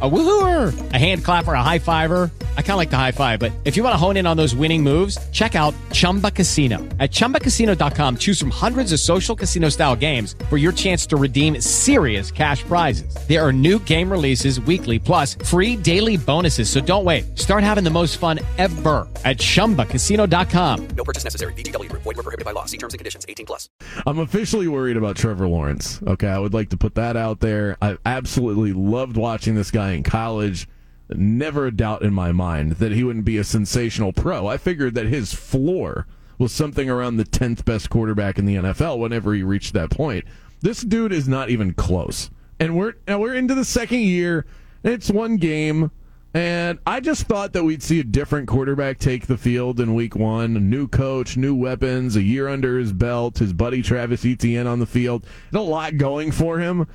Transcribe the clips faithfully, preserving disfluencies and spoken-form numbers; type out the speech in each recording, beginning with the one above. A woohooer, a hand clapper, a high fiver. I kind of like the high five, but if you want to hone in on those winning moves, check out Chumba Casino. At chumba casino dot com, choose from hundreds of social casino style games for your chance to redeem serious cash prizes. There are new game releases weekly, plus free daily bonuses. So don't wait. Start having the most fun ever at chumba casino dot com. No purchase necessary. V G W Group. Void where prohibited by law. See terms and conditions. eighteen plus. I'm officially worried about Trevor Lawrence. Okay, I would like to put that out there. I absolutely loved watching this guy in college. Never a doubt in my mind that he wouldn't be a sensational pro. I figured that his floor was something around the tenth best quarterback in the N F L whenever he reached that point. This dude is not even close. And we're and we're into the second year, and it's one game, and I just thought that we'd see a different quarterback take the field in week one. A new coach, new weapons, a year under his belt, his buddy Travis Etienne on the field. There's a lot going for him.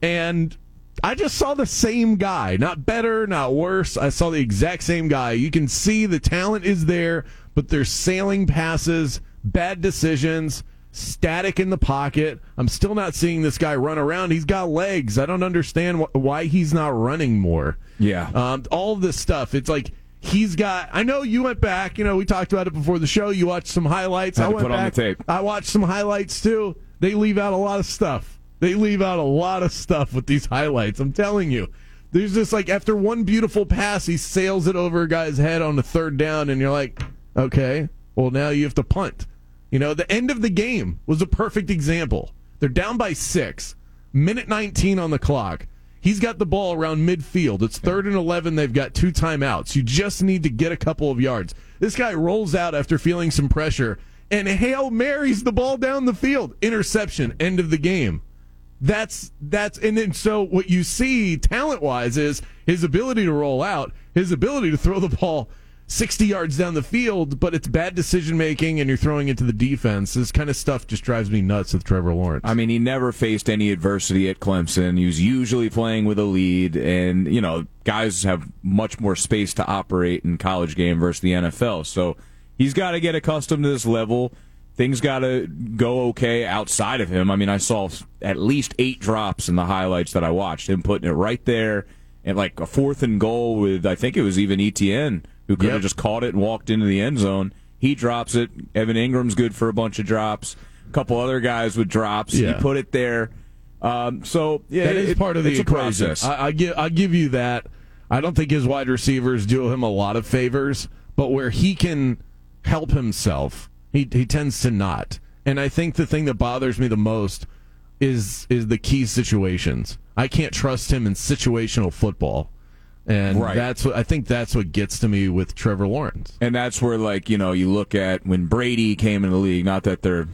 And I just saw the same guy. Not better, not worse. I saw the exact same guy. You can see the talent is there, but there's sailing passes, bad decisions, static in the pocket. I'm still not seeing this guy run around. He's got legs. I don't understand wh- why he's not running more. Yeah. Um, all of this stuff. It's like he's got – I know you went back. You know, we talked about it before the show. You watched some highlights. I, I went put back. On the tape. I watched some highlights, too. They leave out a lot of stuff. They leave out a lot of stuff with these highlights. I'm telling you. There's just like after one beautiful pass, he sails it over a guy's head on the third down, and you're like, okay, well, now you have to punt. You know, the end of the game was a perfect example. They're down by six, minute nineteen on the clock. He's got the ball around midfield. It's third and eleven. They've got two timeouts. You just need to get a couple of yards. This guy rolls out after feeling some pressure and Hail Marys the ball down the field. Interception, end of the game. That's that's and then so what you see talent wise is his ability to roll out, his ability to throw the ball sixty yards down the field, but it's bad decision making and you're throwing it to the defense. This kind of stuff just drives me nuts with Trevor Lawrence. I mean, he never faced any adversity at Clemson. He was usually playing with a lead, and you know, guys have much more space to operate in college game versus the N F L. So he's gotta get accustomed to this level. Things got to go okay outside of him. I mean, I saw at least eight drops in the highlights that I watched, him putting it right there and like a fourth and goal with, I think it was even Etienne, who could yep. have just caught it and walked into the end zone. He drops it. Evan Ingram's good for a bunch of drops. A couple other guys with drops. Yeah. He put it there. Um, so, yeah, that is it, part of the process. I, I give, I give you that. I don't think his wide receivers do him a lot of favors, but where he can help himself, He he tends to not. And I think the thing that bothers me the most is is the key situations. I can't trust him in situational football. And right. that's what I think that's what gets to me with Trevor Lawrence. And that's where, like, you know, you look at when Brady came in the league, not that they're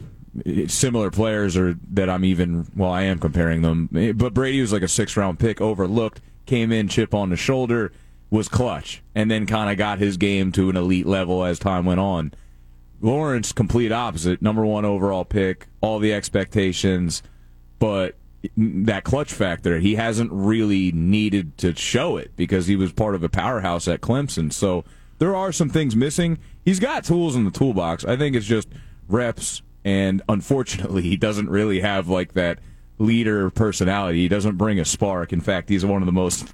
similar players or that I'm even, well, I am comparing them, but Brady was like a six-round pick, overlooked, came in, chip on the shoulder, was clutch, and then kind of got his game to an elite level as time went on. Lawrence, complete opposite, number one overall pick, all the expectations, but that clutch factor, he hasn't really needed to show it because he was part of a powerhouse at Clemson. So there are some things missing. He's got tools in the toolbox. I think it's just reps, and unfortunately he doesn't really have like that leader personality. He doesn't bring a spark. In fact, he's one of the most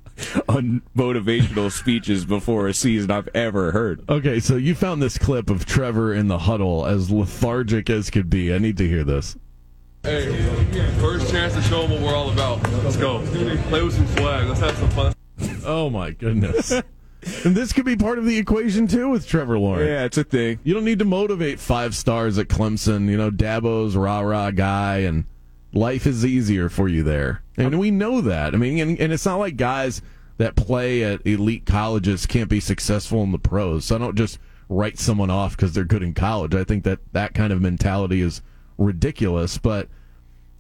unmotivational speeches before a season I've ever heard. Okay, so you found this clip of Trevor in the huddle as lethargic as could be. I need to hear this. Hey, first chance to show what we're all about. Let's go. Play with some flag. Let's have some fun. Oh, my goodness. And this could be part of the equation, too, with Trevor Lawrence. Yeah, it's a thing. You don't need to motivate five stars at Clemson. You know, Dabo's rah-rah guy, and life is easier for you there. And we know that. I mean, and, and it's not like guys that play at elite colleges can't be successful in the pros. So I don't just write someone off because they're good in college. I think that that kind of mentality is ridiculous. But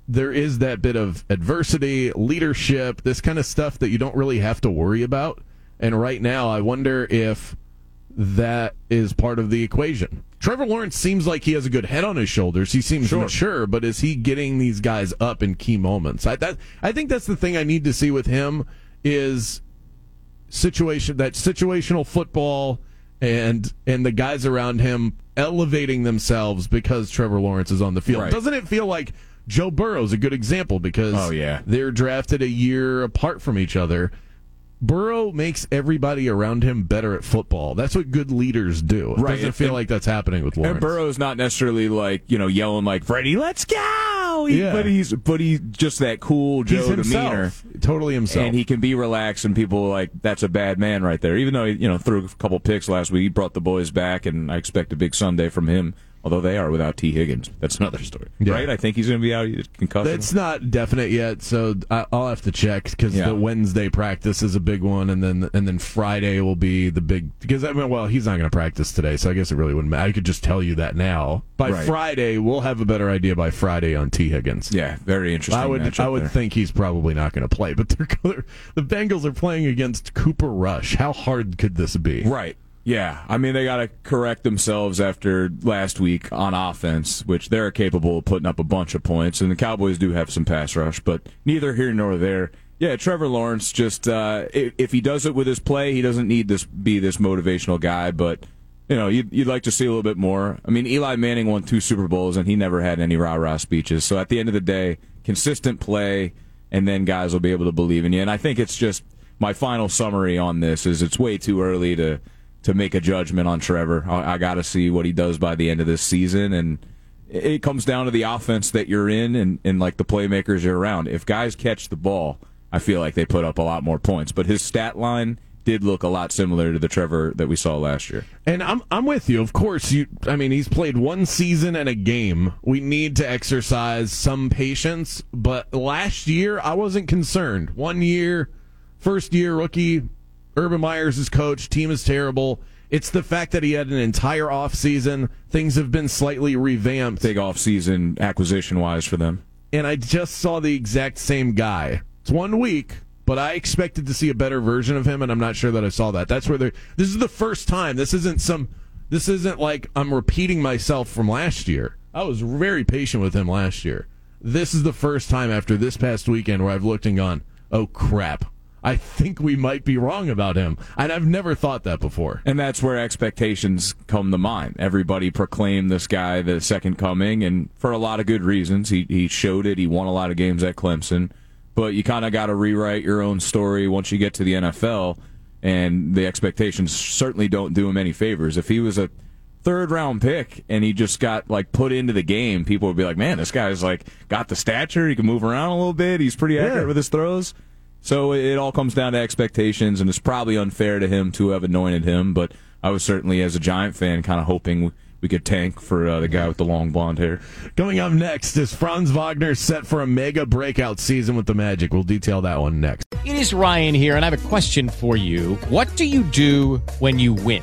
there is that bit of adversity, leadership, this kind of stuff that you don't really have to worry about. And right now, I wonder if that is part of the equation. Trevor Lawrence seems like he has a good head on his shoulders. He seems sure. mature, but is he getting these guys up in key moments? I that I think that's the thing I need to see with him is situation that situational football and and the guys around him elevating themselves because Trevor Lawrence is on the field. Right. Doesn't it feel like Joe Burrow's a good example because oh, yeah. they're drafted a year apart from each other? Burrow makes everybody around him better at football. That's what good leaders do. Right. It doesn't feel and, like that's happening with Lawrence. And Burrow's not necessarily like, you know, yelling like, Freddie, let's go! He, yeah. But he's but he's just that cool Joe he's demeanor. Totally himself. And he can be relaxed, and people are like, that's a bad man right there. Even though he, you know, threw a couple picks last week, he brought the boys back, and I expect a big Sunday from him. Although they are without T. Higgins. That's another story. Yeah. Right? I think he's going to be out concussed. That's not definite yet, so I'll have to check because yeah. the Wednesday practice is a big one, and then and then Friday will be the big – because, I mean, well, he's not going to practice today, so I guess it really wouldn't matter. I could just tell you that now. By right. Friday, we'll have a better idea by Friday on T. Higgins. Yeah, very interesting. I would I would there. think he's probably not going to play, but they're, the Bengals are playing against Cooper Rush. How hard could this be? Right. Yeah, I mean, they got to correct themselves after last week on offense, which they're capable of putting up a bunch of points, and the Cowboys do have some pass rush, but neither here nor there. Yeah, Trevor Lawrence, just uh, if, if he does it with his play, he doesn't need this be this motivational guy, but you know, you'd, you'd like to see a little bit more. I mean, Eli Manning won two Super Bowls, and he never had any rah-rah speeches, so at the end of the day, consistent play, and then guys will be able to believe in you, and I think it's just my final summary on this is it's way too early to... to make a judgment on Trevor. I, I got to see what he does by the end of this season. And it, it comes down to the offense that you're in and, and, like, the playmakers you're around. If guys catch the ball, I feel like they put up a lot more points. But his stat line did look a lot similar to the Trevor that we saw last year. And I'm I'm with you. Of course, you. I mean, he's played one season and a game. We need to exercise some patience. But last year, I wasn't concerned. One year, first year rookie, Urban Meyer's his coach. Team is terrible. It's the fact that he had an entire offseason. Things have been slightly revamped. Big offseason acquisition-wise for them. And I just saw the exact same guy. It's one week, but I expected to see a better version of him, and I'm not sure that I saw that. That's where they're... This is the first time. This isn't some... This isn't like I'm repeating myself from last year. I was very patient with him last year. This is the first time after this past weekend where I've looked and gone, oh, crap. I think we might be wrong about him. And I've never thought that before. And that's where expectations come to mind. Everybody proclaimed this guy the second coming, and for a lot of good reasons. He he showed it. He won a lot of games at Clemson. But you kind of got to rewrite your own story once you get to the N F L, and the expectations certainly don't do him any favors. If he was a third-round pick and he just got like put into the game, people would be like, man, this guy's like got the stature. He can move around a little bit. He's pretty accurate yeah. with his throws. So it all comes down to expectations, and it's probably unfair to him to have anointed him, but I was certainly, as a Giant fan, kind of hoping we could tank for uh, the guy with the long blonde hair. Coming up next is Franz Wagner set for a mega breakout season with the Magic. We'll detail that one next. It is Ryan here, and I have a question for you. What do you do when you win?